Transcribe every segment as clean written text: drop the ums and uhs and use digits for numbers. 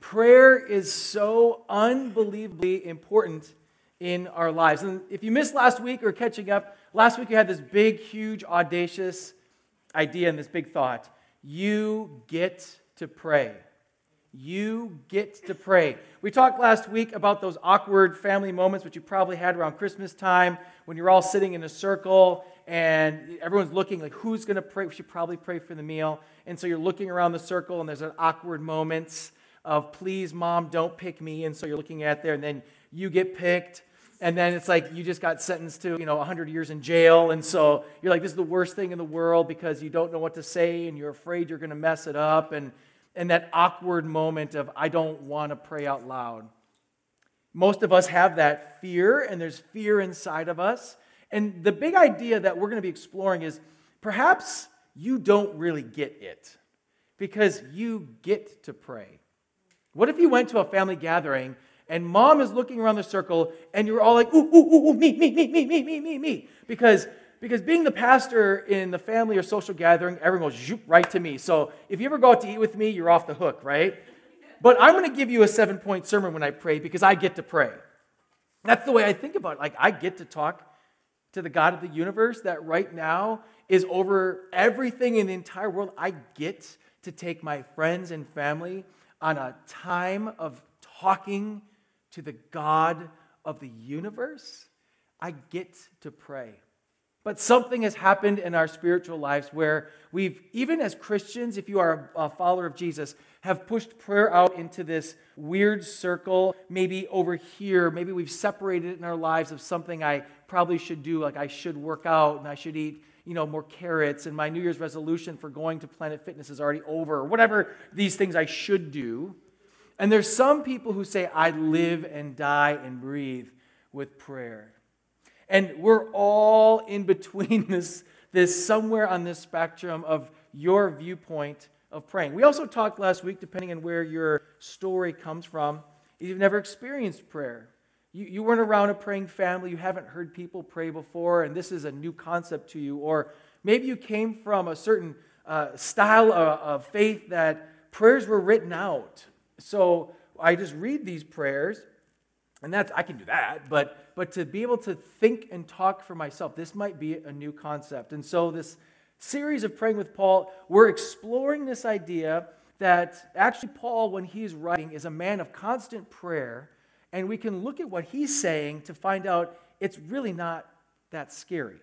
prayer is so unbelievably important in our lives. And if you missed last week or catching up, last week you had this big, huge, audacious idea and this big thought. You get to pray. You get to pray. We talked last week about those awkward family moments, which you probably had around Christmas time when you're all sitting in a circle and everyone's looking like, who's going to pray? We should probably pray for the meal. And so you're looking around the circle and there's an awkward moment of, please, Mom, don't pick me. And so you're looking at there and then you get picked. And then it's like you just got sentenced to, 100 years in jail. And so you're like, this is the worst thing in the world because you don't know what to say and you're afraid you're going to mess it up. And that awkward moment of, I don't want to pray out loud. Most of us have that fear, and there's fear inside of us. And the big idea that we're going to be exploring is perhaps you don't really get it because you get to pray. What if you went to a family gathering and Mom is looking around the circle, and you're all like, ooh, ooh, ooh, ooh, me. Because being the pastor in the family or social gathering, everyone goes zoop right to me. So if you ever go out to eat with me, you're off the hook, right? But I'm going to give you a 7-point sermon when I pray because I get to pray. That's the way I think about it. Like, I get to talk to the God of the universe that right now is over everything in the entire world. I get to take my friends and family on a time of talking to the God of the universe. I get to pray. But something has happened in our spiritual lives where we've, even as Christians, if you are a follower of Jesus, have pushed prayer out into this weird circle, maybe over here. Maybe we've separated it in our lives of something I probably should do, like I should work out and I should eat, more carrots, and my New Year's resolution for going to Planet Fitness is already over, or whatever these things I should do. And there's some people who say, I live and die and breathe with prayer. And we're all in between this somewhere on this spectrum of your viewpoint of praying. We also talked last week, depending on where your story comes from, if you've never experienced prayer. You weren't around a praying family, you haven't heard people pray before, and this is a new concept to you. Or maybe you came from a certain style of faith that prayers were written out. So I just read these prayers, and I can do that, but to be able to think and talk for myself, this might be a new concept. And so this series of Praying with Paul, we're exploring this idea that actually Paul, when he's writing, is a man of constant prayer, and we can look at what he's saying to find out it's really not that scary.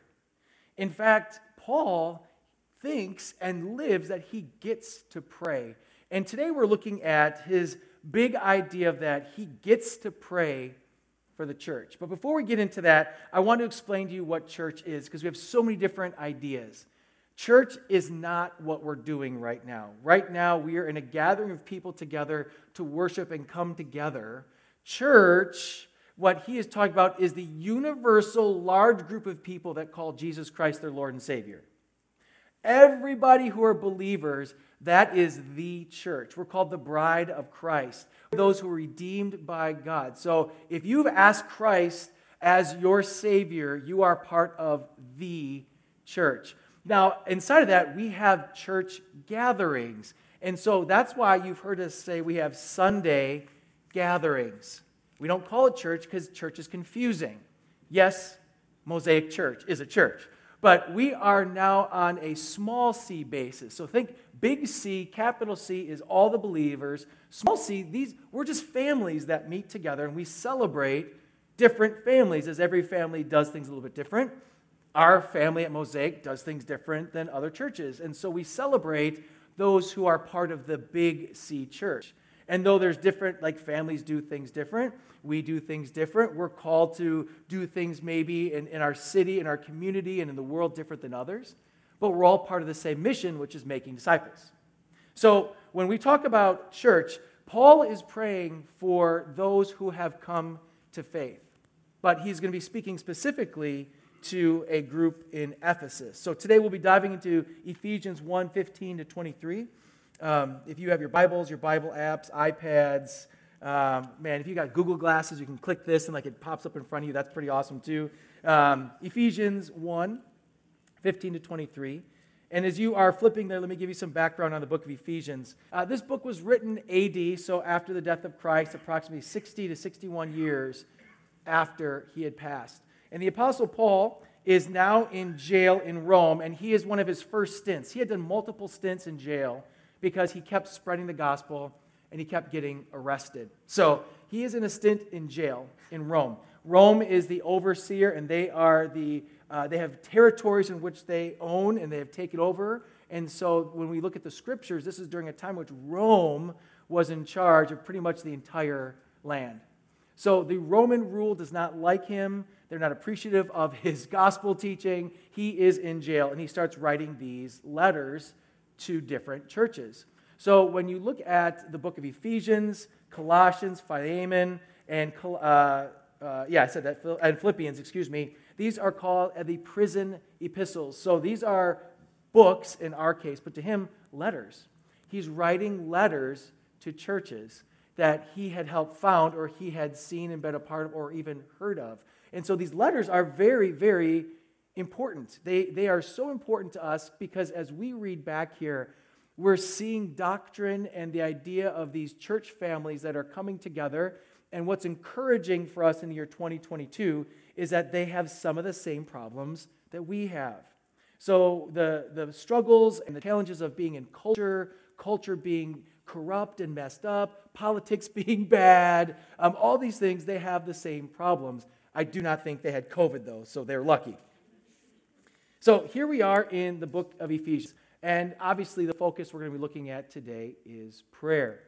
In fact, Paul thinks and lives that he gets to pray. And today we're looking at his big idea that he gets to pray for the church. But before we get into that, I want to explain to you what church is, because we have so many different ideas. Church is not what we're doing right now. Right now, we are in a gathering of people together to worship and come together. Church, what he is talking about, is the universal large group of people that call Jesus Christ their Lord and Savior. Everybody who are believers, that is the church. We're called the bride of Christ, those who are redeemed by God. So if you've asked Christ as your Savior, you are part of the church. Now, inside of that, we have church gatherings. And so that's why you've heard us say we have Sunday gatherings. We don't call it church because church is confusing. Yes, Mosaic Church is a church. But we are now on a small c basis. So think big C, capital C is all the believers. Small c, we're just families that meet together and we celebrate different families as every family does things a little bit different. Our family at Mosaic does things different than other churches. And so we celebrate those who are part of the big C church. And though there's different, like families do things different, we do things different, we're called to do things maybe in our city, in our community, and in the world different than others, but we're all part of the same mission, which is making disciples. So when we talk about church, Paul is praying for those who have come to faith, but he's going to be speaking specifically to a group in Ephesus. So today we'll be diving into Ephesians 1:15 to 23. If you have your Bibles, your Bible apps, iPads, if you got Google glasses, you can click this and like it pops up in front of you. That's pretty awesome too. Ephesians 1:15 to 23. And as you are flipping there, let me give you some background on the book of Ephesians. This book was written AD, so after the death of Christ, approximately 60 to 61 years after he had passed. And the Apostle Paul is now in jail in Rome, and he is one of his first stints. He had done multiple stints in jail because he kept spreading the gospel and he kept getting arrested. So he is in a stint in jail in Rome. Rome is the overseer, and they are they have territories in which they own and they have taken over. And so when we look at the scriptures, this is during a time which Rome was in charge of pretty much the entire land. So the Roman rule does not like him. They're not appreciative of his gospel teaching. He is in jail, and he starts writing these letters to different churches. So when you look at the book of Ephesians, Colossians, Philemon, and Philippians, these are called the prison epistles. So these are books in our case, but to him, letters. He's writing letters to churches that he had helped found or he had seen and been a part of or even heard of. And so these letters are very, very important. They are so important to us because as we read back here, we're seeing doctrine and the idea of these church families that are coming together. And what's encouraging for us in the year 2022 is that they have some of the same problems that we have. So the struggles and the challenges of being in culture being corrupt and messed up, politics being bad, all these things, they have the same problems. I do not think they had COVID, though, so they're lucky. So here we are in the book of Ephesians, and obviously the focus we're going to be looking at today is prayer.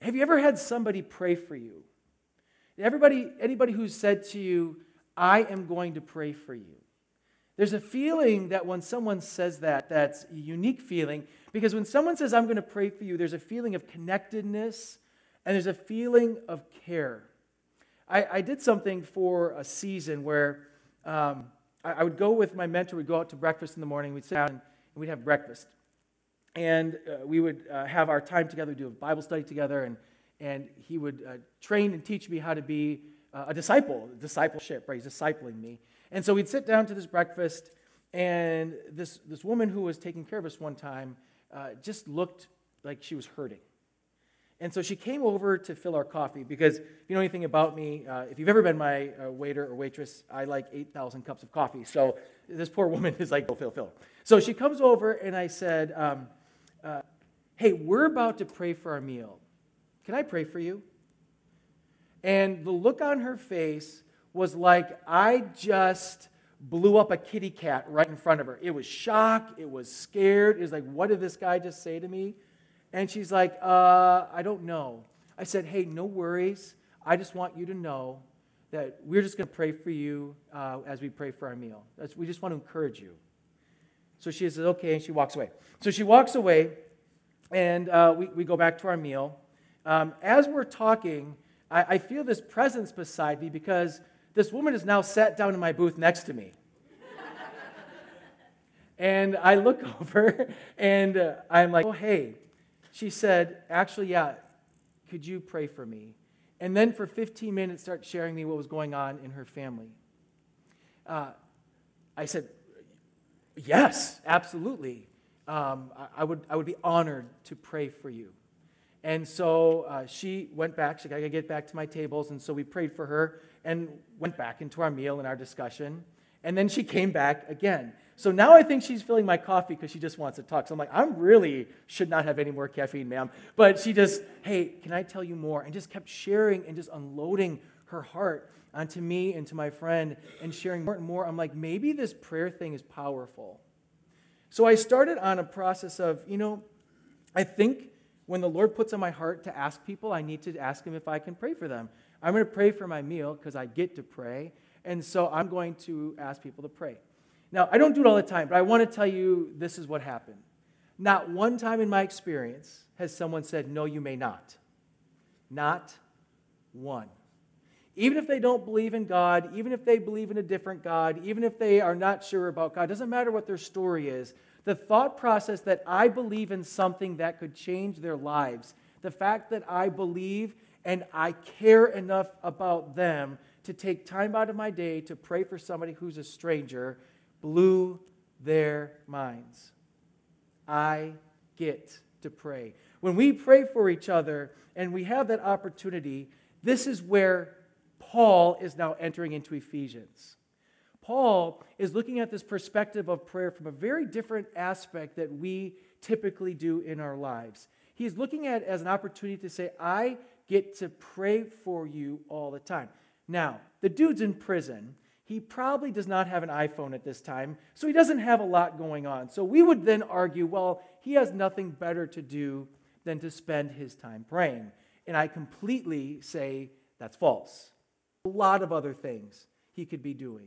Have you ever had somebody pray for you? Anybody who's said to you, I am going to pray for you. There's a feeling that when someone says that, that's a unique feeling, because when someone says, I'm going to pray for you, there's a feeling of connectedness, and there's a feeling of care. I did something for a season where I would go with my mentor, we'd go out to breakfast in the morning, we'd sit down, and we'd have breakfast. And we would have our time together, we'd do a Bible study together, and he would train and teach me how to be a disciple, discipleship, right? He's discipling me. And so we'd sit down to this breakfast, and this woman who was taking care of us one time just looked like she was hurting. And so she came over to fill our coffee because if you know anything about me, if you've ever been my waiter or waitress, I like 8,000 cups of coffee. So this poor woman is like, fill. So she comes over and I said, hey, we're about to pray for our meal. Can I pray for you? And the look on her face was like I just blew up a kitty cat right in front of her. It was shock. It was scared. It was like, what did this guy just say to me? And she's like, I don't know. I said, hey, no worries. I just want you to know that we're just going to pray for you as we pray for our meal. We just want to encourage you. So she says, okay, and she walks away. So she walks away, and we go back to our meal. As we're talking, I feel this presence beside me because this woman has now sat down in my booth next to me. And I look over, and I'm like, oh, hey. She said, actually, yeah, could you pray for me? And then for 15 minutes, start sharing me what was going on in her family. I said, yes, absolutely. I would be honored to pray for you. And so she went back. She said, I got to get back to my tables. And so we prayed for her and went back into our meal and our discussion. And then she came back again. So now I think she's filling my coffee because she just wants to talk. So I'm like, I really should not have any more caffeine, ma'am. But she just, hey, can I tell you more? And just kept sharing and just unloading her heart onto me and to my friend and sharing more and more. I'm like, maybe this prayer thing is powerful. So I started on a process of, I think when the Lord puts on my heart to ask people, I need to ask him if I can pray for them. I'm going to pray for my meal because I get to pray. And so I'm going to ask people to pray. Now, I don't do it all the time, but I want to tell you this is what happened. Not one time in my experience has someone said, no, you may not. Not one. Even if they don't believe in God, even if they believe in a different God, even if they are not sure about God, doesn't matter what their story is, the thought process that I believe in something that could change their lives, the fact that I believe and I care enough about them to take time out of my day to pray for somebody who's a stranger, blew their minds. I get to pray. When we pray for each other and we have that opportunity, this is where Paul is now entering into Ephesians. Paul is looking at this perspective of prayer from a very different aspect that we typically do in our lives. He's looking at it as an opportunity to say, I get to pray for you all the time. Now, the dude's in prison. He probably does not have an iPhone at this time, so he doesn't have a lot going on. So we would then argue, well, he has nothing better to do than to spend his time praying. And I completely say that's false. A lot of other things he could be doing.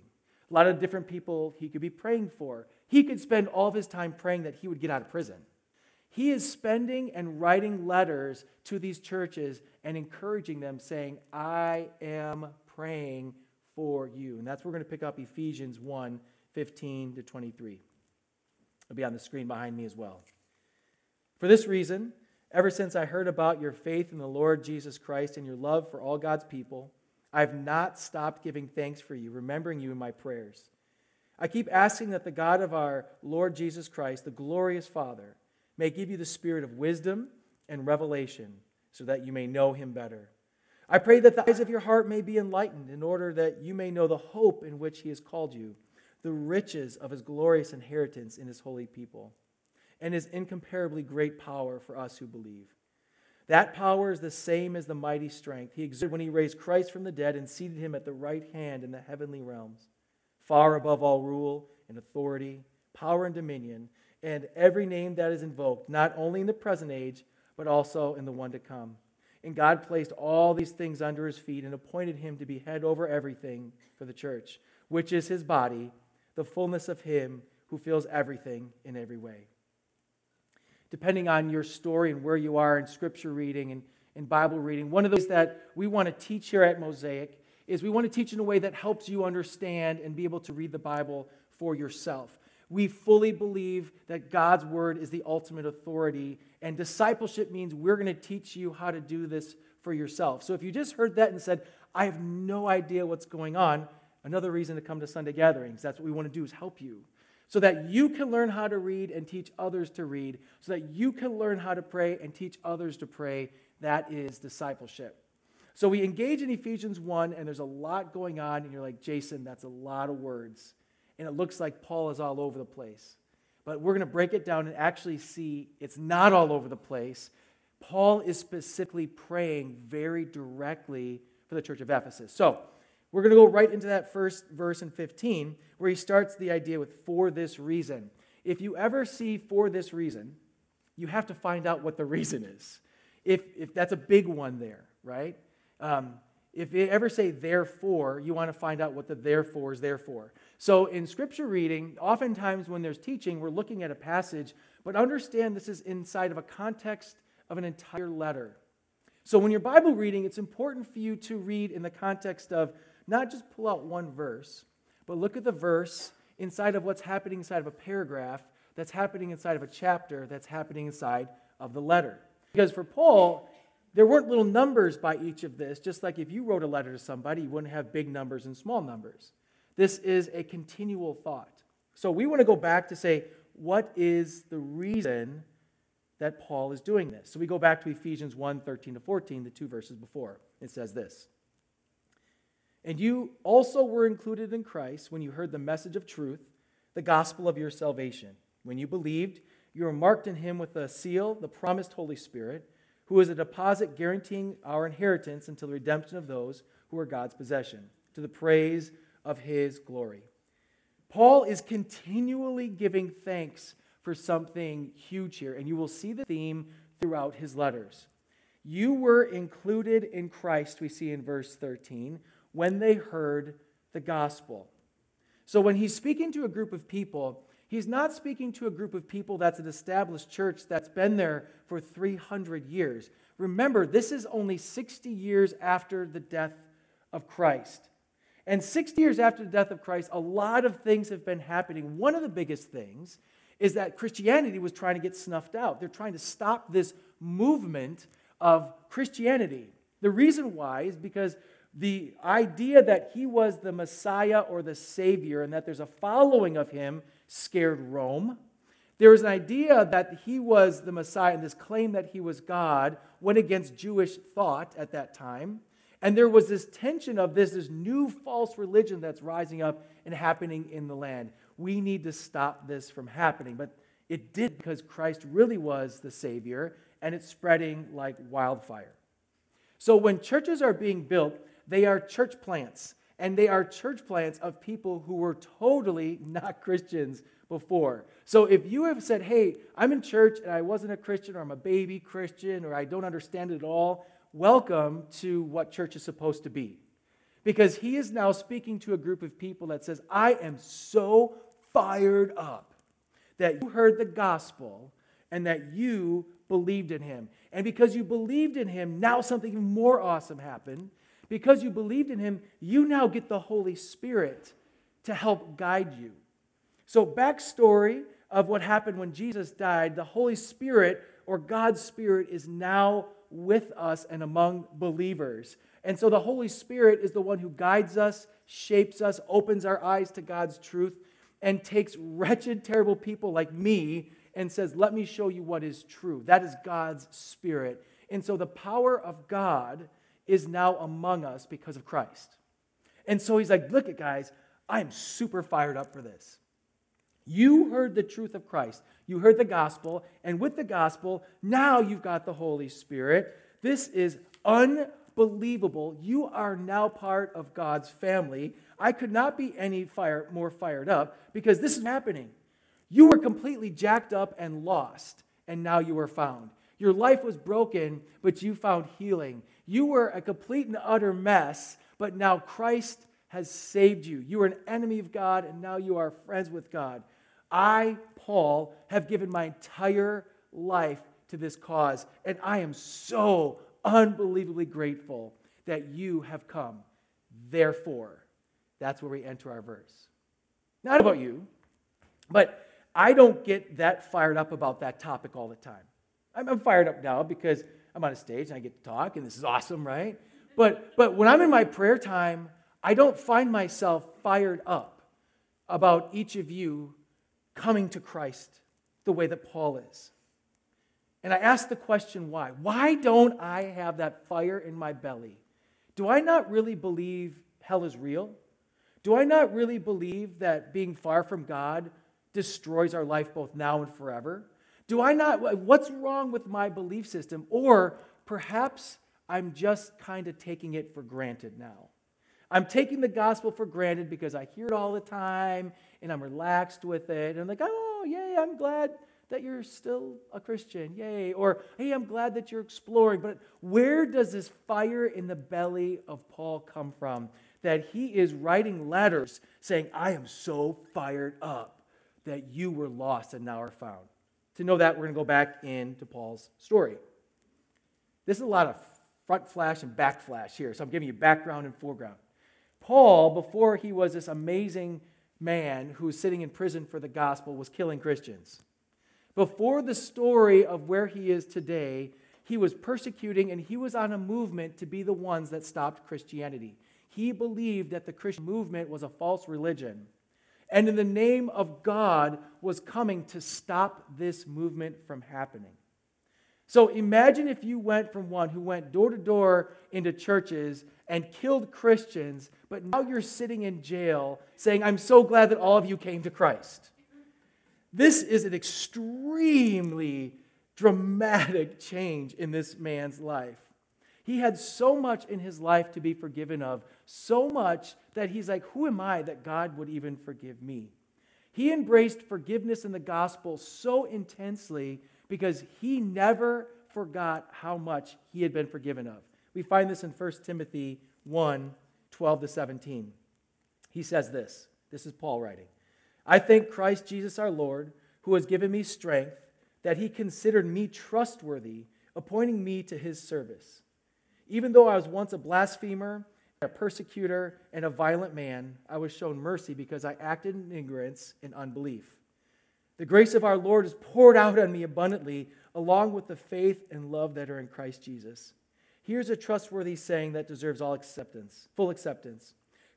A lot of different people he could be praying for. He could spend all of his time praying that he would get out of prison. He is spending and writing letters to these churches and encouraging them, saying, I am praying for you. And that's where we're going to pick up Ephesians 1, 15 to 23. It'll be on the screen behind me as well. For this reason, ever since I heard about your faith in the Lord Jesus Christ and your love for all God's people, I have not stopped giving thanks for you, remembering you in my prayers. I keep asking that the God of our Lord Jesus Christ, the glorious Father, may give you the spirit of wisdom and revelation so that you may know him better. I pray that the eyes of your heart may be enlightened in order that you may know the hope in which he has called you, the riches of his glorious inheritance in his holy people, and his incomparably great power for us who believe. That power is the same as the mighty strength he exerted when he raised Christ from the dead and seated him at the right hand in the heavenly realms, far above all rule and authority, power and dominion, and every name that is invoked, not only in the present age, but also in the one to come. And God placed all these things under his feet and appointed him to be head over everything for the church, which is his body, the fullness of him who fills everything in every way. Depending on your story and where you are in scripture reading and in Bible reading, one of the ways that we want to teach here at Mosaic is we want to teach in a way that helps you understand and be able to read the Bible for yourself. We fully believe that God's word is the ultimate authority, and discipleship means we're going to teach you how to do this for yourself. So if you just heard that and said, I have no idea what's going on, another reason to come to Sunday gatherings. That's what we want to do, is help you, so that you can learn how to read and teach others to read, so that you can learn how to pray and teach others to pray. That is discipleship. So we engage in Ephesians 1, and there's a lot going on, and you're like, Jason, that's a lot of words. And it looks like Paul is all over the place. But we're going to break it down and actually see it's not all over the place. Paul is specifically praying very directly for the church of Ephesus. So we're going to go right into that first verse in 15, where he starts the idea with, for this reason. If you ever see for this reason, you have to find out what the reason is. If that's a big one there, right? If you ever say therefore, you want to find out what the therefore is there for. So in scripture reading, oftentimes when there's teaching, we're looking at a passage, but understand this is inside of a context of an entire letter. So when you're Bible reading, it's important for you to read in the context of not just pull out one verse, but look at the verse inside of what's happening inside of a paragraph, that's happening inside of a chapter, that's happening inside of the letter. Because for Paul, there weren't little numbers by each of this, just like if you wrote a letter to somebody, you wouldn't have big numbers and small numbers. This is a continual thought. So we want to go back to say, what is the reason that Paul is doing this? So we go back to Ephesians 1, 13 to 14, the two verses before. It says this, and you also were included in Christ when you heard the message of truth, the gospel of your salvation. When you believed, you were marked in him with a seal, the promised Holy Spirit, who is a deposit guaranteeing our inheritance until the redemption of those who are God's possession, to the praise of his glory. Paul is continually giving thanks for something huge here, and you will see the theme throughout his letters. You were included in Christ, we see in verse 13, when they heard the gospel. So when he's speaking to a group of people, He's not speaking to a group of people that's an established church that's been there for 300 years. Remember, this is only 60 years after the death of Christ. And 60 years after the death of Christ, a lot of things have been happening. One of the biggest things is that Christianity was trying to get snuffed out. They're trying to stop this movement of Christianity. The reason why is because the idea that he was the Messiah or the Savior and that there's a following of him scared Rome. There was an idea that he was the Messiah, and this claim that he was God went against Jewish thought at that time. And there was this tension of this new false religion that's rising up and happening in the land. We need to stop this from happening. But it did, because Christ really was the Savior, and it's spreading like wildfire. So when churches are being built, they are church plants. And they are church plants of people who were totally not Christians before. So if you have said, hey, I'm in church and I wasn't a Christian, or I'm a baby Christian, or I don't understand it at all, welcome to what church is supposed to be. Because he is now speaking to a group of people that says, I am so fired up that you heard the gospel and that you believed in him. And because you believed in him, now something even more awesome happened. Because you believed in him, you now get the Holy Spirit to help guide you. So backstory of what happened when Jesus died, the Holy Spirit, or God's Spirit, is now with us and among believers. And so the Holy Spirit is the one who guides us, shapes us, opens our eyes to God's truth, and takes wretched, terrible people like me and says, let me show you what is true. That is God's Spirit. And so the power of God is now among us because of Christ. And so he's like, look at guys, I'm super fired up for this. You heard the truth of Christ. You heard the gospel, and with the gospel, now you've got the Holy Spirit. This is unbelievable. You are now part of God's family. I could not be any more fired up, because this is happening. You were completely jacked up and lost, and now you are found. Your life was broken, but you found healing. You were a complete and utter mess, but now Christ has saved you. You were an enemy of God, and now you are friends with God. I, Paul, have given my entire life to this cause, and I am so unbelievably grateful that you have come. Therefore, that's where we enter our verse. Not about you, but I don't get that fired up about that topic all the time. I'm fired up now because I'm on a stage and I get to talk, and this is awesome, right? But when I'm in my prayer time, I don't find myself fired up about each of you coming to Christ the way that Paul is. And I ask the question, why? Why don't I have that fire in my belly? Do I not really believe hell is real? Do I not really believe that being far from God destroys our life both now and forever? Do I not? What's wrong with my belief system? Or perhaps I'm just kind of taking it for granted now. I'm taking the gospel for granted because I hear it all the time and I'm relaxed with it. And I'm like, oh, yay, I'm glad that you're still a Christian. Yay. Or, hey, I'm glad that you're exploring. But where does this fire in the belly of Paul come from? That he is writing letters saying, I am so fired up that you were lost and now are found. To know that, we're going to go back into Paul's story. This is a lot of front flash and back flash here, so I'm giving you background and foreground. Paul, before he was this amazing man who was sitting in prison for the gospel, was killing Christians. Before the story of where he is today, he was persecuting, and he was on a movement to be the ones that stopped Christianity. He believed that the Christian movement was a false religion, and in the name of God was coming to stop this movement from happening. So imagine if you went from one who went door to door into churches and killed Christians, but now you're sitting in jail saying, I'm so glad that all of you came to Christ. This is an extremely dramatic change in this man's life. He had so much in his life to be forgiven of, so much that he's like, who am I that God would even forgive me? He embraced forgiveness in the gospel so intensely because he never forgot how much he had been forgiven of. We find this in 1 Timothy 1, 12 to 17. He says this. This is Paul writing. I thank Christ Jesus our Lord, who has given me strength, that he considered me trustworthy, appointing me to his service. Even though I was once a blasphemer, a persecutor, and a violent man, I was shown mercy because I acted in ignorance and unbelief. The grace of our Lord is poured out on me abundantly, along with the faith and love that are in Christ Jesus. Here's a trustworthy saying that deserves all acceptance, full acceptance.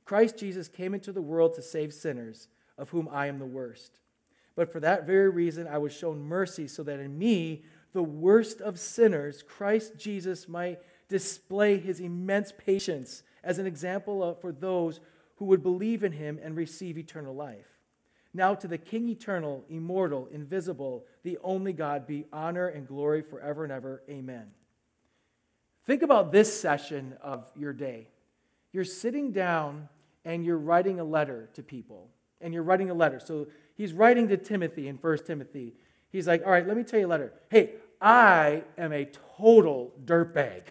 Christ Jesus came into the world to save sinners, of whom I am the worst. But for that very reason, I was shown mercy, so that in me, the worst of sinners, Christ Jesus might display his immense patience as an example for those who would believe in him and receive eternal life. Now to the King eternal, immortal, invisible, the only God, be honor and glory forever and ever. Amen. Think about this session of your day. You're sitting down and you're writing a letter to people. And you're writing a letter. So he's writing to Timothy in 1 Timothy. He's like, all right, let me tell you a letter. Hey, I am a total dirtbag.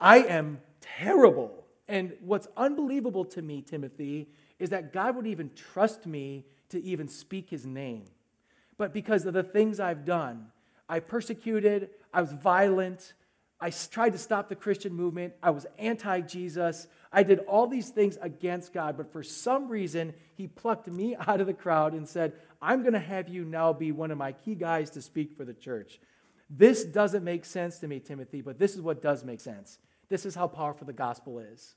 I am terrible. And what's unbelievable to me, Timothy, is that God would even trust me to even speak his name. But because of the things I've done, I persecuted, I was violent, I tried to stop the Christian movement, I was anti-Jesus, I did all these things against God, but for some reason, he plucked me out of the crowd and said, I'm going to have you now be one of my key guys to speak for the church. This doesn't make sense to me, Timothy, but this is what does make sense. This is how powerful the gospel is.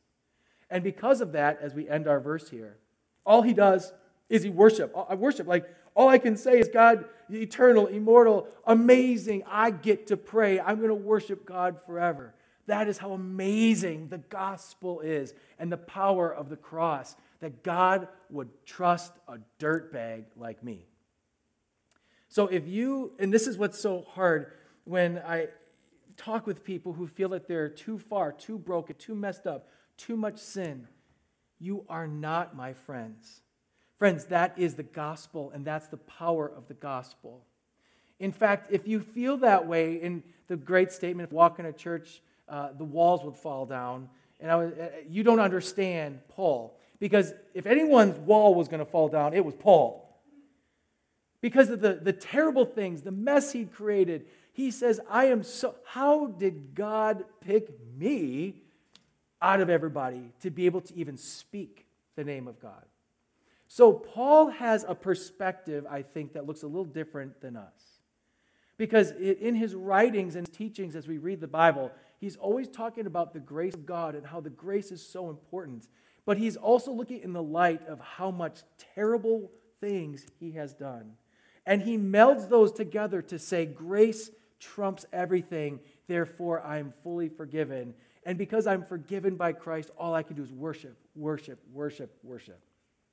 And because of that, as we end our verse here, all he does is he worship. I worship. Like, all I can say is God, eternal, immortal, amazing. I get to pray. I'm going to worship God forever. That is how amazing the gospel is and the power of the cross, that God would trust a dirtbag like me. So if you, and this is what's so hard when I talk with people who feel that they're too far, too broken, too messed up, too much sin, you are not my friends. Friends, that is the gospel, and that's the power of the gospel. In fact, if you feel that way, in the great statement of walking to church, the walls would fall down, and you don't understand Paul, because if anyone's wall was going to fall down, it was Paul. Because of the terrible things, the mess he created, he says, how did God pick me out of everybody to be able to even speak the name of God? So Paul has a perspective, I think, that looks a little different than us. Because in his writings and teachings as we read the Bible, he's always talking about the grace of God and how the grace is so important. But he's also looking in the light of how much terrible things he has done. And he melds those together to say, grace trumps everything, therefore I am fully forgiven. And because I'm forgiven by Christ, all I can do is worship, worship, worship, worship.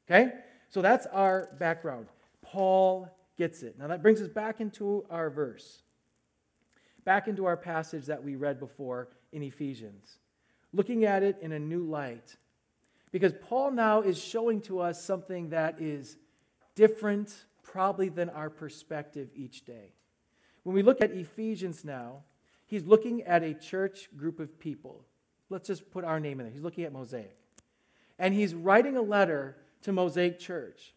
Okay? So that's our background. Paul gets it. Now that brings us back into our verse, back into our passage that we read before in Ephesians, looking at it in a new light. Because Paul now is showing to us something that is different, probably, than our perspective each day. When we look at Ephesians now, he's looking at a church group of people. Let's just put our name in there. He's looking at Mosaic. And he's writing a letter to Mosaic Church,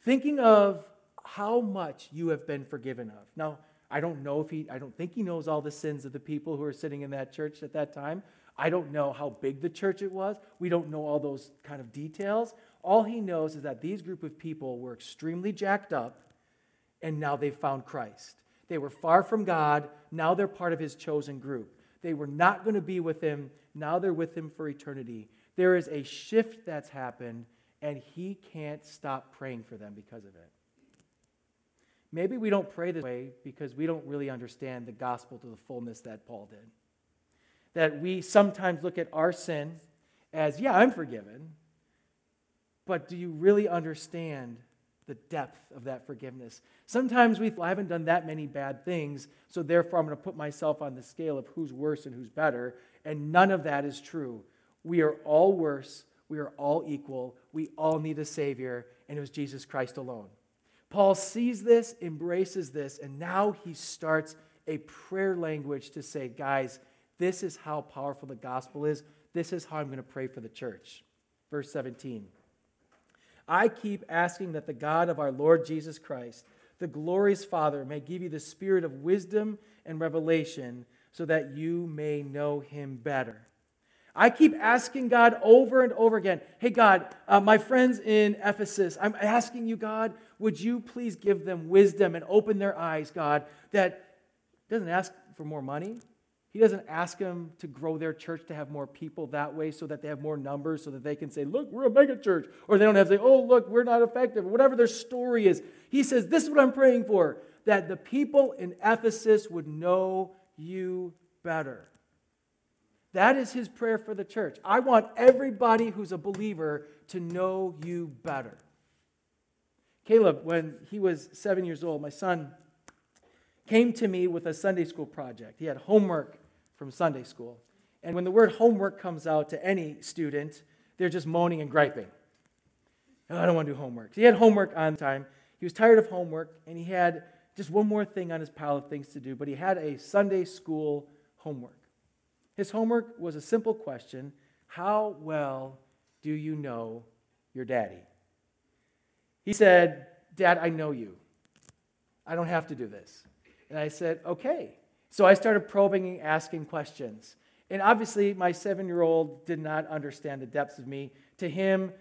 thinking of how much you have been forgiven of. Now, I don't think he knows all the sins of the people who are sitting in that church at that time. I don't know how big the church it was. We don't know all those kind of details. All he knows is that these group of people were extremely jacked up, and now they've found Christ. They were far from God. Now they're part of his chosen group. They were not going to be with him. Now they're with him for eternity. There is a shift that's happened, and he can't stop praying for them because of it. Maybe we don't pray this way because we don't really understand the gospel to the fullness that Paul did. That we sometimes look at our sin as, yeah, I'm forgiven, but do you really understand the depth of that forgiveness? Sometimes I haven't done that many bad things, so therefore I'm going to put myself on the scale of who's worse and who's better, and none of that is true. We are all worse, we are all equal, we all need a Savior, and it was Jesus Christ alone. Paul sees this, embraces this, and now he starts a prayer language to say, guys, this is how powerful the gospel is, this is how I'm going to pray for the church. Verse 17. I keep asking that the God of our Lord Jesus Christ, the glory's Father, may give you the spirit of wisdom and revelation so that you may know him better. I keep asking God over and over again, hey God, my friends in Ephesus, I'm asking you, God, would you please give them wisdom and open their eyes, God, that doesn't ask for more money. He doesn't ask them to grow their church to have more people that way so that they have more numbers so that they can say, look, we're a mega church. Or they don't have to say, oh, look, we're not effective. Whatever their story is. He says, this is what I'm praying for, that the people in Ephesus would know you better. That is his prayer for the church. I want everybody who's a believer to know you better. Caleb, when he was 7 years old, my son came to me with a Sunday school project. He had homework from Sunday school. And when the word homework comes out to any student, they're just moaning and griping. Oh, I don't want to do homework. So he had homework on time. He was tired of homework, and he had just one more thing on his pile of things to do, but he had a Sunday school homework. His homework was a simple question: how well do you know your daddy? He said, Dad, I know you. I don't have to do this. And I said, okay. So I started probing and asking questions. And obviously, my 7-year-old did not understand the depths of me. To him,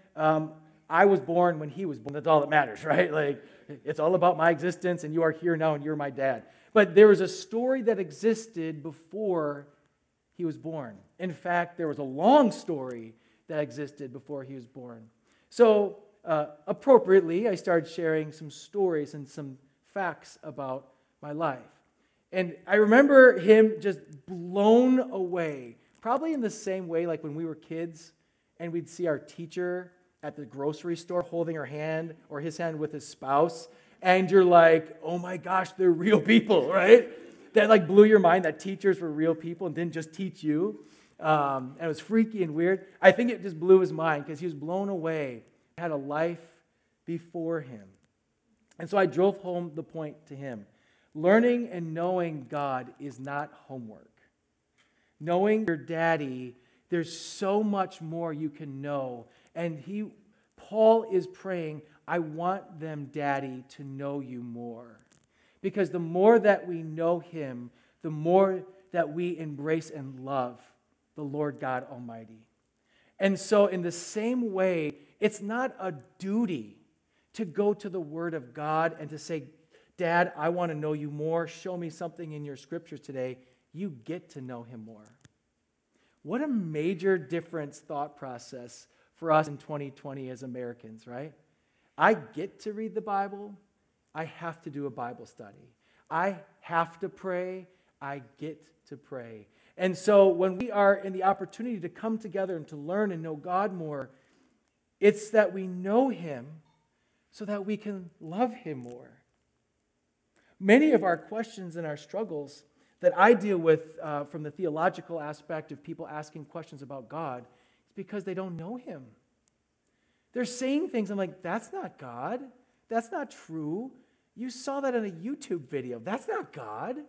I was born when he was born. That's all that matters, right? Like, it's all about my existence, and you are here now, and you're my dad. But there was a story that existed before he was born. In fact, there was a long story that existed before he was born. So, appropriately, I started sharing some stories and some facts about my life. And I remember him just blown away, probably in the same way like when we were kids and we'd see our teacher at the grocery store holding her hand or his hand with his spouse, and you're like, oh my gosh, they're real people, right? That like blew your mind that teachers were real people and didn't just teach you. And it was freaky and weird. I think it just blew his mind because he was blown away. He had a life before him. And so I drove home the point to him. Learning and knowing God is not homework. Knowing your daddy, there's so much more you can know. And Paul is praying, I want them, Daddy, to know you more. Because the more that we know him, the more that we embrace and love the Lord God Almighty. And so in the same way, it's not a duty to go to the Word of God and to say, Dad, I want to know you more. Show me something in your scriptures today. You get to know him more. What a major difference thought process for us in 2020 as Americans, right? I get to read the Bible. I have to do a Bible study. I have to pray. I get to pray. And so when we are in the opportunity to come together and to learn and know God more, it's that we know him so that we can love him more. Many of our questions and our struggles that I deal with from the theological aspect of people asking questions about God is because they don't know him. They're saying things, I'm like, that's not God. That's not true. You saw that in a YouTube video. That's not God.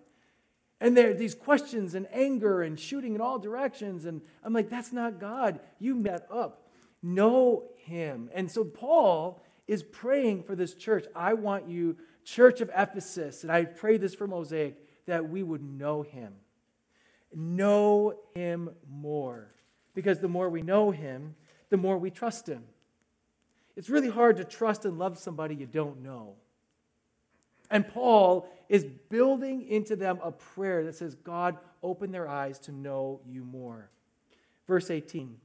And there are these questions and anger and shooting in all directions. And I'm like, that's not God. You met up. Know him. And so Paul is praying for this church. I want you, Church of Ephesus, and I pray this for Mosaic, that we would know him. Know him more. Because the more we know him, the more we trust him. It's really hard to trust and love somebody you don't know. And Paul is building into them a prayer that says, God, open their eyes to know you more. Verse 18,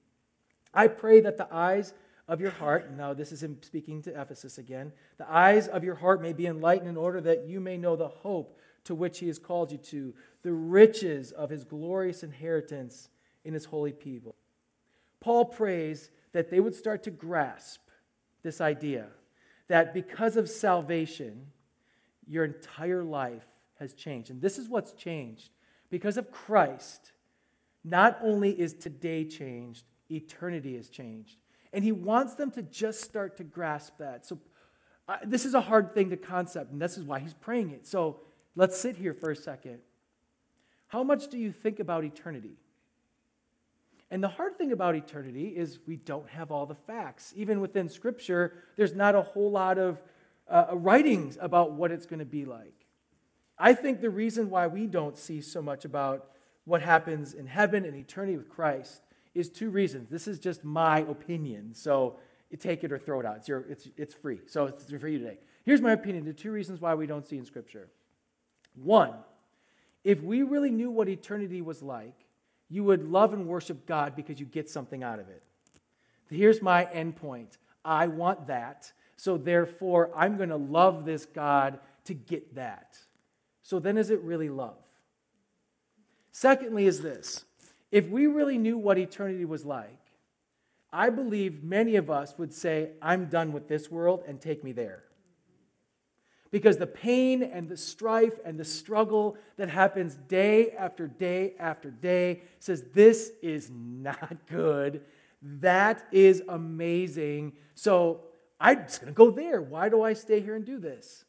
I pray that the eyes of your heart, now this is him speaking to Ephesus again, the eyes of your heart may be enlightened in order that you may know the hope to which he has called you to, the riches of his glorious inheritance in his holy people. Paul prays that they would start to grasp this idea that because of salvation, your entire life has changed. And this is what's changed. Because of Christ, not only is today changed, eternity is changed. And he wants them to just start to grasp that. So this is a hard thing to concept, and this is why he's praying it. So let's sit here for a second. How much do you think about eternity? And the hard thing about eternity is we don't have all the facts. Even within Scripture, there's not a whole lot of writings about what it's going to be like. I think the reason why we don't see so much about what happens in heaven and eternity with Christ is two reasons. This is just my opinion, so you take it or throw it out. It's free, so it's for you today. Here's my opinion. The two reasons why we don't see in Scripture. One, if we really knew what eternity was like, you would love and worship God because you get something out of it. Here's my end point. I want that, so therefore I'm going to love this God to get that. So then is it really love? Secondly is this. If we really knew what eternity was like, I believe many of us would say, I'm done with this world and take me there. Because the pain and the strife and the struggle that happens day after day after day says, this is not good. That is amazing. So I'm just going to go there. Why do I stay here and do this?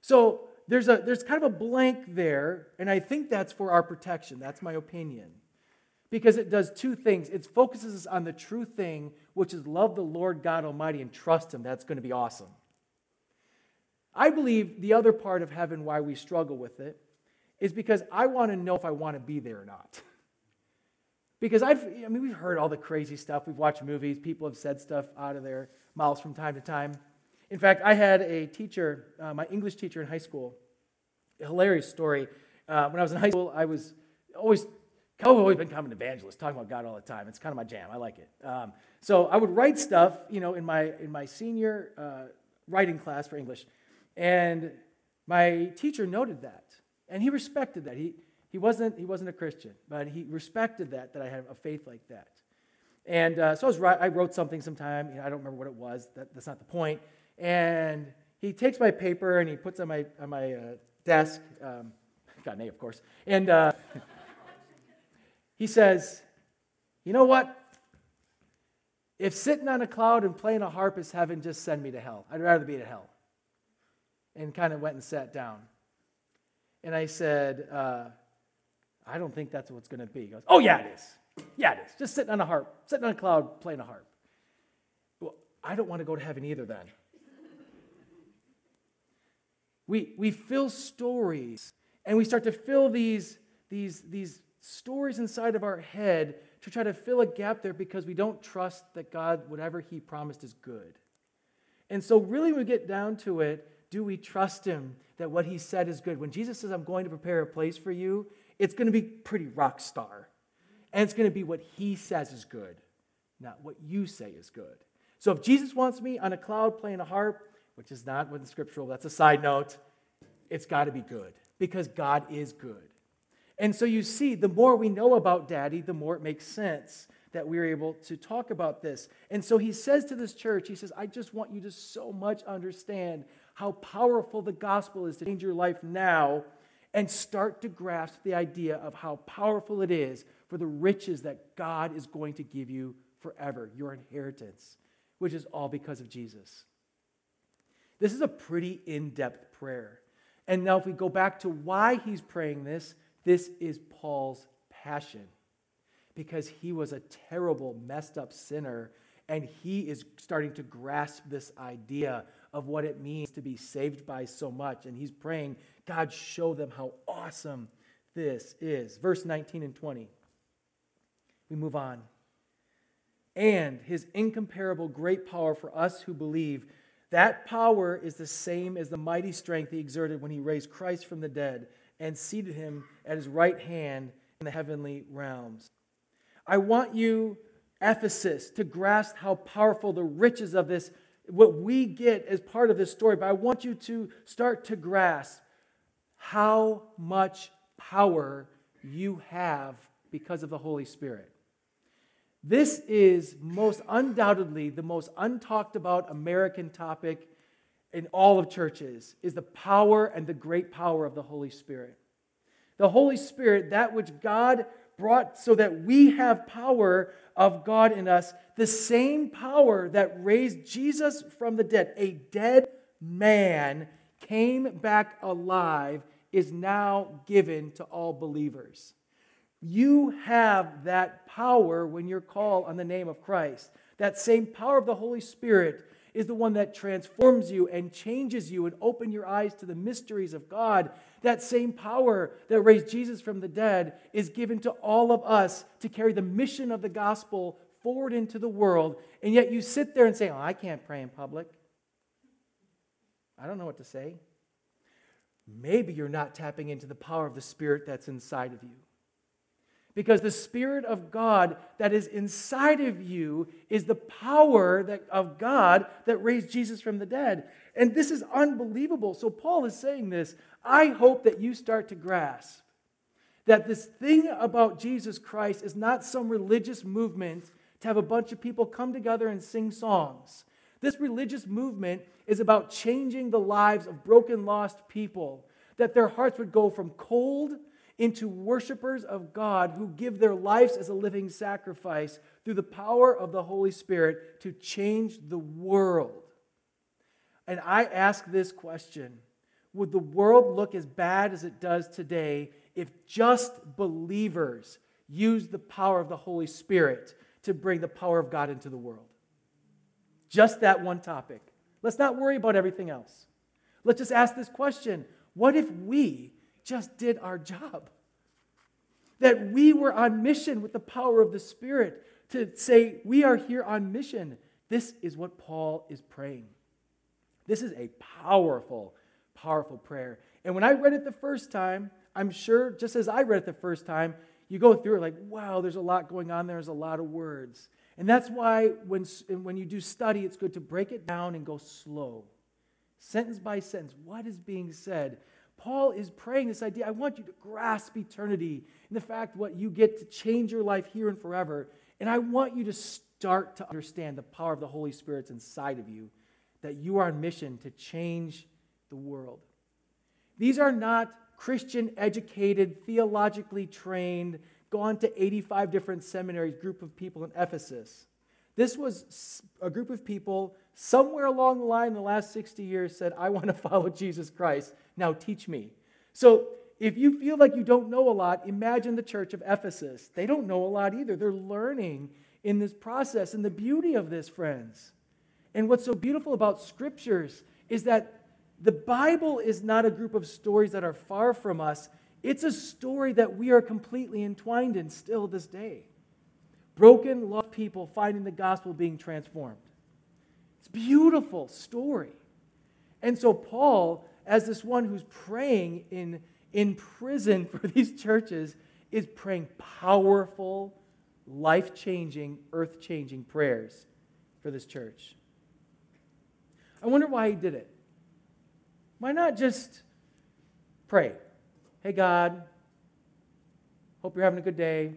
So there's kind of a blank there, and I think that's for our protection. That's my opinion. Because it does two things. It focuses on the true thing, which is love the Lord God Almighty and trust Him. That's going to be awesome. I believe the other part of heaven why we struggle with it is because I want to know if I want to be there or not. Because we've heard all the crazy stuff. We've watched movies. People have said stuff out of their mouths from time to time. In fact, I had a teacher, my English teacher in high school, a hilarious story. When I was in high school, I've always been kind of an evangelist, talking about God all the time. It's kind of my jam. I like it. So I would write stuff, in my senior writing class for English. And my teacher noted that, and he respected that. He wasn't a Christian, but he respected that I have a faith like that. And so I wrote something sometime. I don't remember what it was. That's not the point. And he takes my paper and he puts on my desk. Got an A, of course. And he says, "You know what? If sitting on a cloud and playing a harp is heaven, just send me to hell. I'd rather be to hell." And kind of went and sat down. And I said, I don't think that's what's going to be. He goes, oh, yeah, it is. Yeah, it is. Just sitting on a cloud, playing a harp. Well, I don't want to go to heaven either then. We fill stories, and we start to fill these stories inside of our head to try to fill a gap there because we don't trust that God, whatever He promised, is good. And so really when we get down to it, do we trust Him that what He said is good? When Jesus says, I'm going to prepare a place for you, it's going to be pretty rock star. And it's going to be what He says is good, not what you say is good. So if Jesus wants me on a cloud playing a harp, which is not what's scriptural, that's a side note, it's got to be good because God is good. And so you see, the more we know about Daddy, the more it makes sense that we're able to talk about this. And so he says to this church, he says, I just want you to so much understand how powerful the gospel is to change your life now and start to grasp the idea of how powerful it is for the riches that God is going to give you forever, your inheritance, which is all because of Jesus. This is a pretty in-depth prayer. And now if we go back to why he's praying this, this is Paul's passion because he was a terrible, messed up sinner and he is starting to grasp this idea of what it means to be saved by so much. And he's praying, God, show them how awesome this is. Verse 19 and 20. We move on. And his incomparable great power for us who believe, that power is the same as the mighty strength he exerted when he raised Christ from the dead and seated him at his right hand in the heavenly realms. I want you, Ephesus, to grasp how powerful the riches of this, what we get as part of this story, but I want you to start to grasp how much power you have because of the Holy Spirit. This is most undoubtedly the most untalked about American topic in all of churches, is the power and the great power of the Holy Spirit. The Holy Spirit, that which God brought so that we have power of God in us, the same power that raised Jesus from the dead, a dead man came back alive, is now given to all believers. You have that power when you're called on the name of Christ. That same power of the Holy Spirit is the one that transforms you and changes you and opens your eyes to the mysteries of God. That same power that raised Jesus from the dead is given to all of us to carry the mission of the gospel forward into the world. And yet you sit there and say, "Oh, I can't pray in public. I don't know what to say." Maybe you're not tapping into the power of the Spirit that's inside of you. Because the Spirit of God that is inside of you is the power of God that raised Jesus from the dead. And this is unbelievable. So Paul is saying this. I hope that you start to grasp that this thing about Jesus Christ is not some religious movement to have a bunch of people come together and sing songs. This religious movement is about changing the lives of broken, lost people, that their hearts would go from cold into worshipers of God who give their lives as a living sacrifice through the power of the Holy Spirit to change the world. And I ask this question: would the world look as bad as it does today if just believers used the power of the Holy Spirit to bring the power of God into the world? Just that one topic. Let's not worry about everything else. Let's just ask this question: what if we just did our job? That we were on mission with the power of the Spirit to say, we are here on mission. This is what Paul is praying. This is a powerful, powerful prayer. And when I read it the first time, I'm sure just as I read it the first time, you go through it like, wow, there's a lot going on there. There's a lot of words. And that's why when you do study, it's good to break it down and go slow. Sentence by sentence, what is being said? Paul is praying this idea, I want you to grasp eternity and the fact what you get to change your life here and forever. And I want you to start to understand the power of the Holy Spirit's inside of you, that you are on mission to change the world. These are not Christian-educated, theologically trained, gone to 85 different seminaries, group of people in Ephesus. This was a group of people somewhere along the line in the last 60 years said, I want to follow Jesus Christ. Now teach me. So if you feel like you don't know a lot, imagine the church of Ephesus. They don't know a lot either. They're learning in this process. And the beauty of this, friends, and what's so beautiful about scriptures is that the Bible is not a group of stories that are far from us. It's a story that we are completely entwined in still this day. Broken, lost people finding the gospel, being transformed. It's a beautiful story. And so Paul, as this one who's praying in prison for these churches, is praying powerful, life-changing, earth-changing prayers for this church. I wonder why he did it. Why not just pray? Hey, God, hope you're having a good day.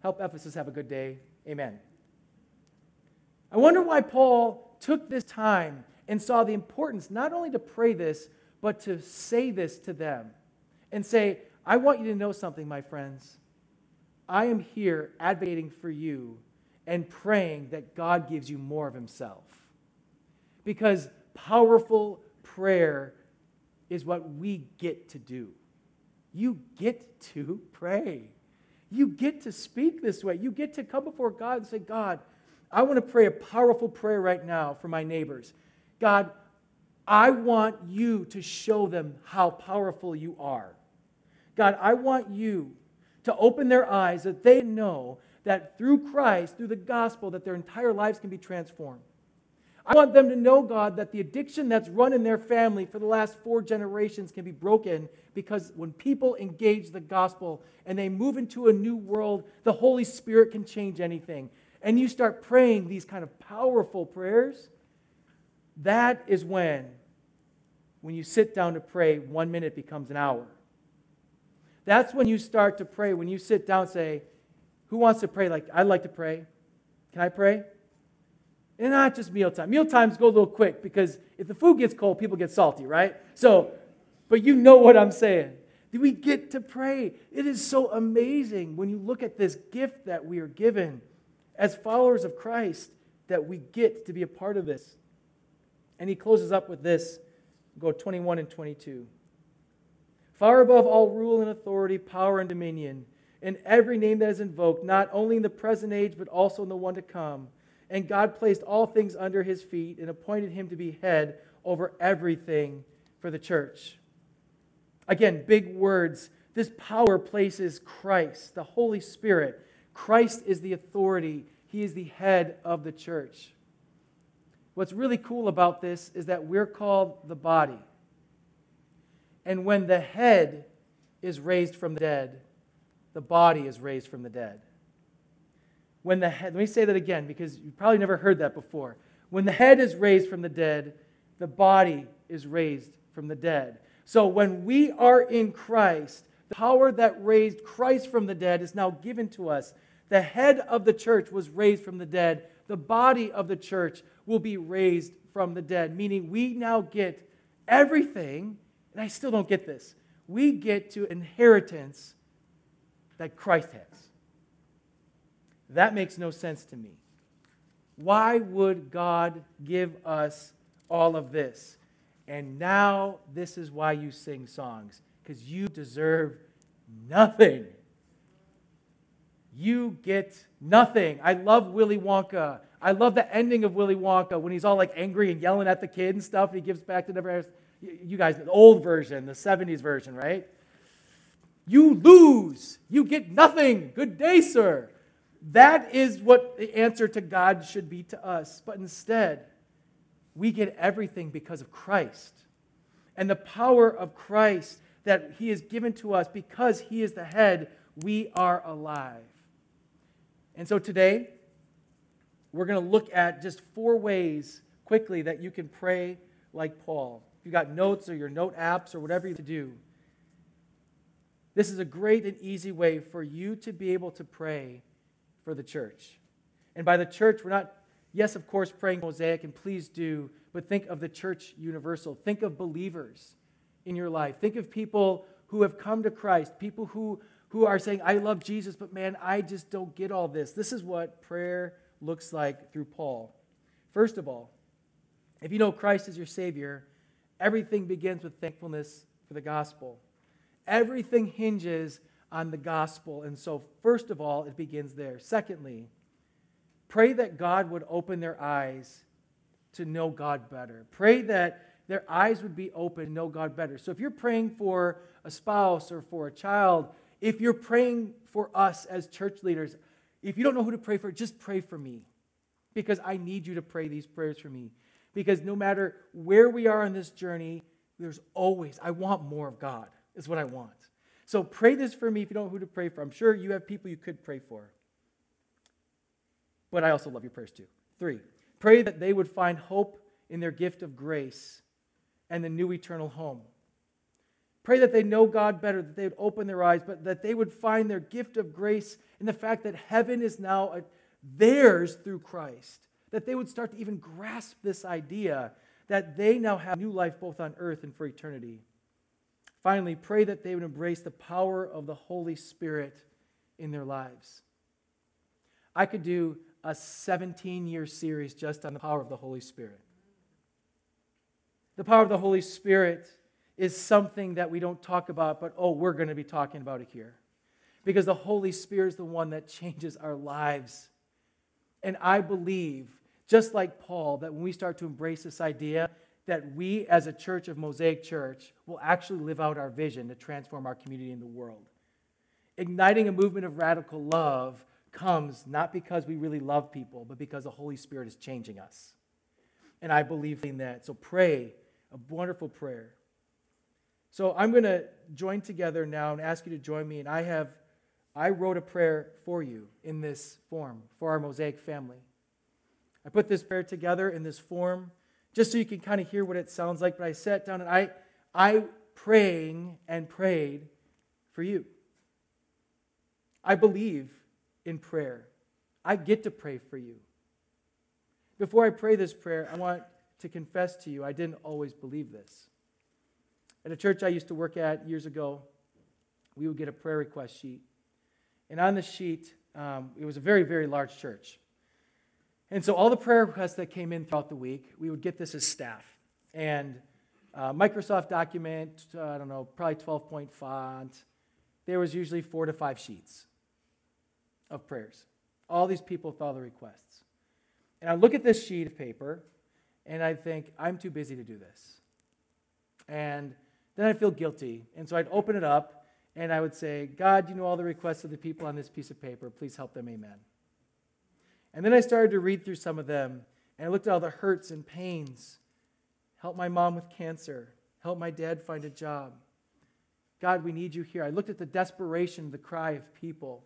Help Ephesus have a good day. Amen. I wonder why Paul took this time and saw the importance not only to pray this, but to say this to them and say, I want you to know something, my friends. I am here advocating for you and praying that God gives you more of himself. Because powerful prayer is what we get to do. You get to pray. You get to speak this way. You get to come before God and say, God, I want to pray a powerful prayer right now for my neighbors. God, I want you to show them how powerful you are. God, I want you to open their eyes that they know that through Christ, through the gospel, that their entire lives can be transformed. I want them to know, God, that the addiction that's run in their family for the last 4 generations can be broken, because when people engage the gospel and they move into a new world, the Holy Spirit can change anything. And you start praying these kind of powerful prayers, that is when you sit down to pray, 1 minute becomes an hour. That's when you start to pray. When you sit down and say, who wants to pray? Like, I'd like to pray. Can I pray? And not just mealtime. Mealtimes go a little quick because if the food gets cold, people get salty, right? So, but you know what I'm saying. We get to pray. It is so amazing when you look at this gift that we are given as followers of Christ, that we get to be a part of this. And he closes up with this. Go 21 and 22. Far above all rule and authority, power and dominion, and every name that is invoked, not only in the present age, but also in the one to come. And God placed all things under his feet and appointed him to be head over everything for the church. Again, big words. This power places Christ, the Holy Spirit. Christ is the authority. He is the head of the church. What's really cool about this is that we're called the body. And when the head is raised from the dead, the body is raised from the dead. When the head, let me say that again because you've probably never heard that before. When the head is raised from the dead, the body is raised from the dead. So when we are in Christ, the power that raised Christ from the dead is now given to us. The head of the church was raised from the dead. The body of the church will be raised from the dead, meaning we now get everything, and I still don't get this. We get to inheritance that Christ has. That makes no sense to me. Why would God give us all of this? And now this is why you sing songs, because you deserve nothing. You get nothing. I love Willy Wonka. I love the ending of Willy Wonka when he's all like angry and yelling at the kid and stuff, and he gives back to never. You guys, the old version, the 70s version, right? You lose. You get nothing. Good day, sir. That is what the answer to God should be to us. But instead, we get everything because of Christ. And the power of Christ that he has given to us, because he is the head, we are alive. And so today, we're going to look at just 4 ways quickly that you can pray like Paul. If you've got notes or your note apps or whatever you do, this is a great and easy way for you to be able to pray for the church. And by the church, we're not, yes, of course, praying Mosaic, and please do, but think of the church universal. Think of believers in your life. Think of people who have come to Christ, people who are saying, I love Jesus, but man, I just don't get all this. This is what prayer looks like through Paul. First of all, if you know Christ as your Savior, everything begins with thankfulness for the gospel. Everything hinges on the gospel. And so, first of all, it begins there. Secondly, pray that God would open their eyes to know God better. Pray that their eyes would be open to know God better. So if you're praying for a spouse or for a child, if you're praying for us as church leaders, if you don't know who to pray for, just pray for me, because I need you to pray these prayers for me. Because no matter where we are on this journey, there's always, I want more of God. Is what I want. So pray this for me if you don't know who to pray for. I'm sure you have people you could pray for. But I also love your prayers too. 3, pray that they would find hope in their gift of grace and the new eternal home. Pray that they know God better, that they would open their eyes, but that they would find their gift of grace in the fact that heaven is now theirs through Christ. That they would start to even grasp this idea that they now have new life both on earth and for eternity. Finally, pray that they would embrace the power of the Holy Spirit in their lives. I could do a 17-year series just on the power of the Holy Spirit. The power of the Holy Spirit is something that we don't talk about, but oh, we're going to be talking about it here. Because the Holy Spirit is the one that changes our lives. And I believe, just like Paul, that when we start to embrace this idea, that we as a church of Mosaic Church will actually live out our vision to transform our community and the world. Igniting a movement of radical love comes not because we really love people, but because the Holy Spirit is changing us. And I believe in that. So pray a wonderful prayer. So I'm going to join together now and ask you to join me. And I wrote a prayer for you in this form for our Mosaic family. I put this prayer together in this form just so you can kind of hear what it sounds like, but I sat down and I praying and prayed for you. I believe in prayer. I get to pray for you. Before I pray this prayer, I want to confess to you, I didn't always believe this. At a church I used to work at years ago, we would get a prayer request sheet. And on the sheet, it was a very, very large church. And so all the prayer requests that came in throughout the week, we would get this as staff. And Microsoft document, probably 12-point font, there was usually 4 to 5 sheets. of prayers. All these people with all the requests. And I look at this sheet of paper, and I think, I'm too busy to do this. And then I feel guilty. And so I'd open it up, and I would say, God, you know all the requests of the people on this piece of paper. Please help them, amen. And then I started to read through some of them, and I looked at all the hurts and pains. Help my mom with cancer. Help my dad find a job. God, we need you here. I looked at the desperation, the cry of people.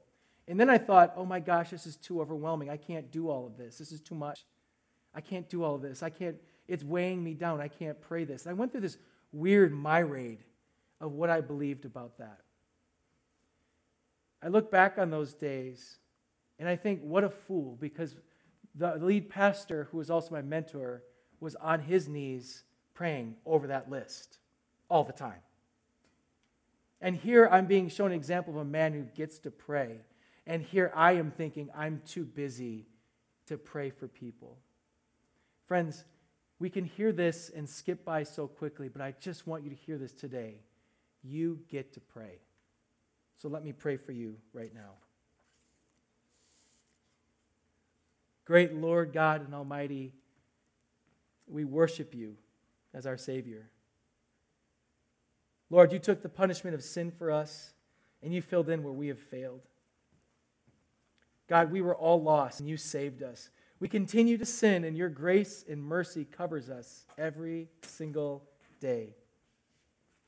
And then I thought, oh my gosh, this is too overwhelming. I can't do all of this. This is too much. I can't do all of this. I can't, it's weighing me down. I can't pray this. And I went through this weird mirade of what I believed about that. I look back on those days, and I think, what a fool, because the lead pastor, who was also my mentor, was on his knees praying over that list all the time. And here I'm being shown an example of a man who gets to pray. And here I am thinking, I'm too busy to pray for people. Friends, we can hear this and skip by so quickly, but I just want you to hear this today. You get to pray. So let me pray for you right now. Great Lord God and Almighty, we worship you as our Savior. Lord, you took the punishment of sin for us, and you filled in where we have failed. God, we were all lost, and you saved us. We continue to sin, and your grace and mercy covers us every single day.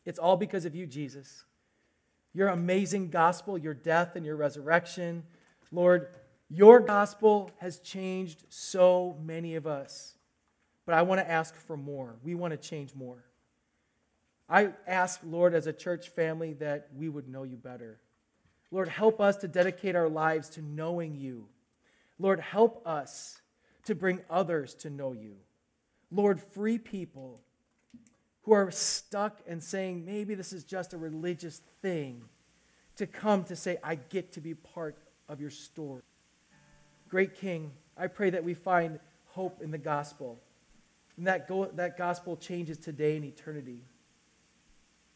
It's all because of you, Jesus. Your amazing gospel, your death and your resurrection. Lord, your gospel has changed so many of us, but I want to ask for more. We want to change more. I ask, Lord, as a church family, that we would know you better. Lord, help us to dedicate our lives to knowing you. Lord, help us to bring others to know you. Lord, free people who are stuck and saying, maybe this is just a religious thing, to come to say, I get to be part of your story. Great King, I pray that we find hope in the gospel, and that gospel changes today and eternity.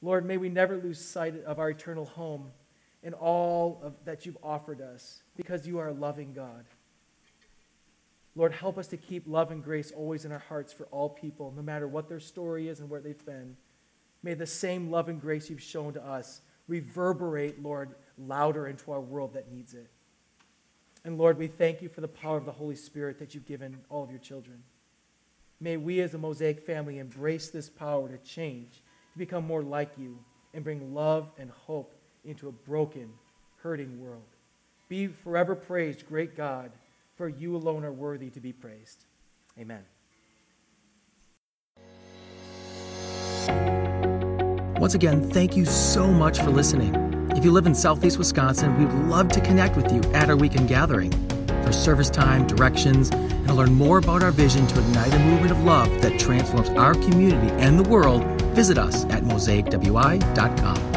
Lord, may we never lose sight of our eternal home and all of that you've offered us, because you are a loving God. Lord, help us to keep love and grace always in our hearts for all people, no matter what their story is and where they've been. May the same love and grace you've shown to us reverberate, Lord, louder into our world that needs it. And Lord, we thank you for the power of the Holy Spirit that you've given all of your children. May we as a Mosaic family embrace this power to change, to become more like you, and bring love and hope into a broken, hurting world. Be forever praised, great God, for you alone are worthy to be praised. Amen. Once again, thank you so much for listening. If you live in Southeast Wisconsin, we'd love to connect with you at our weekend gathering. For service time, directions, and to learn more about our vision to ignite a movement of love that transforms our community and the world, visit us at mosaicwi.com.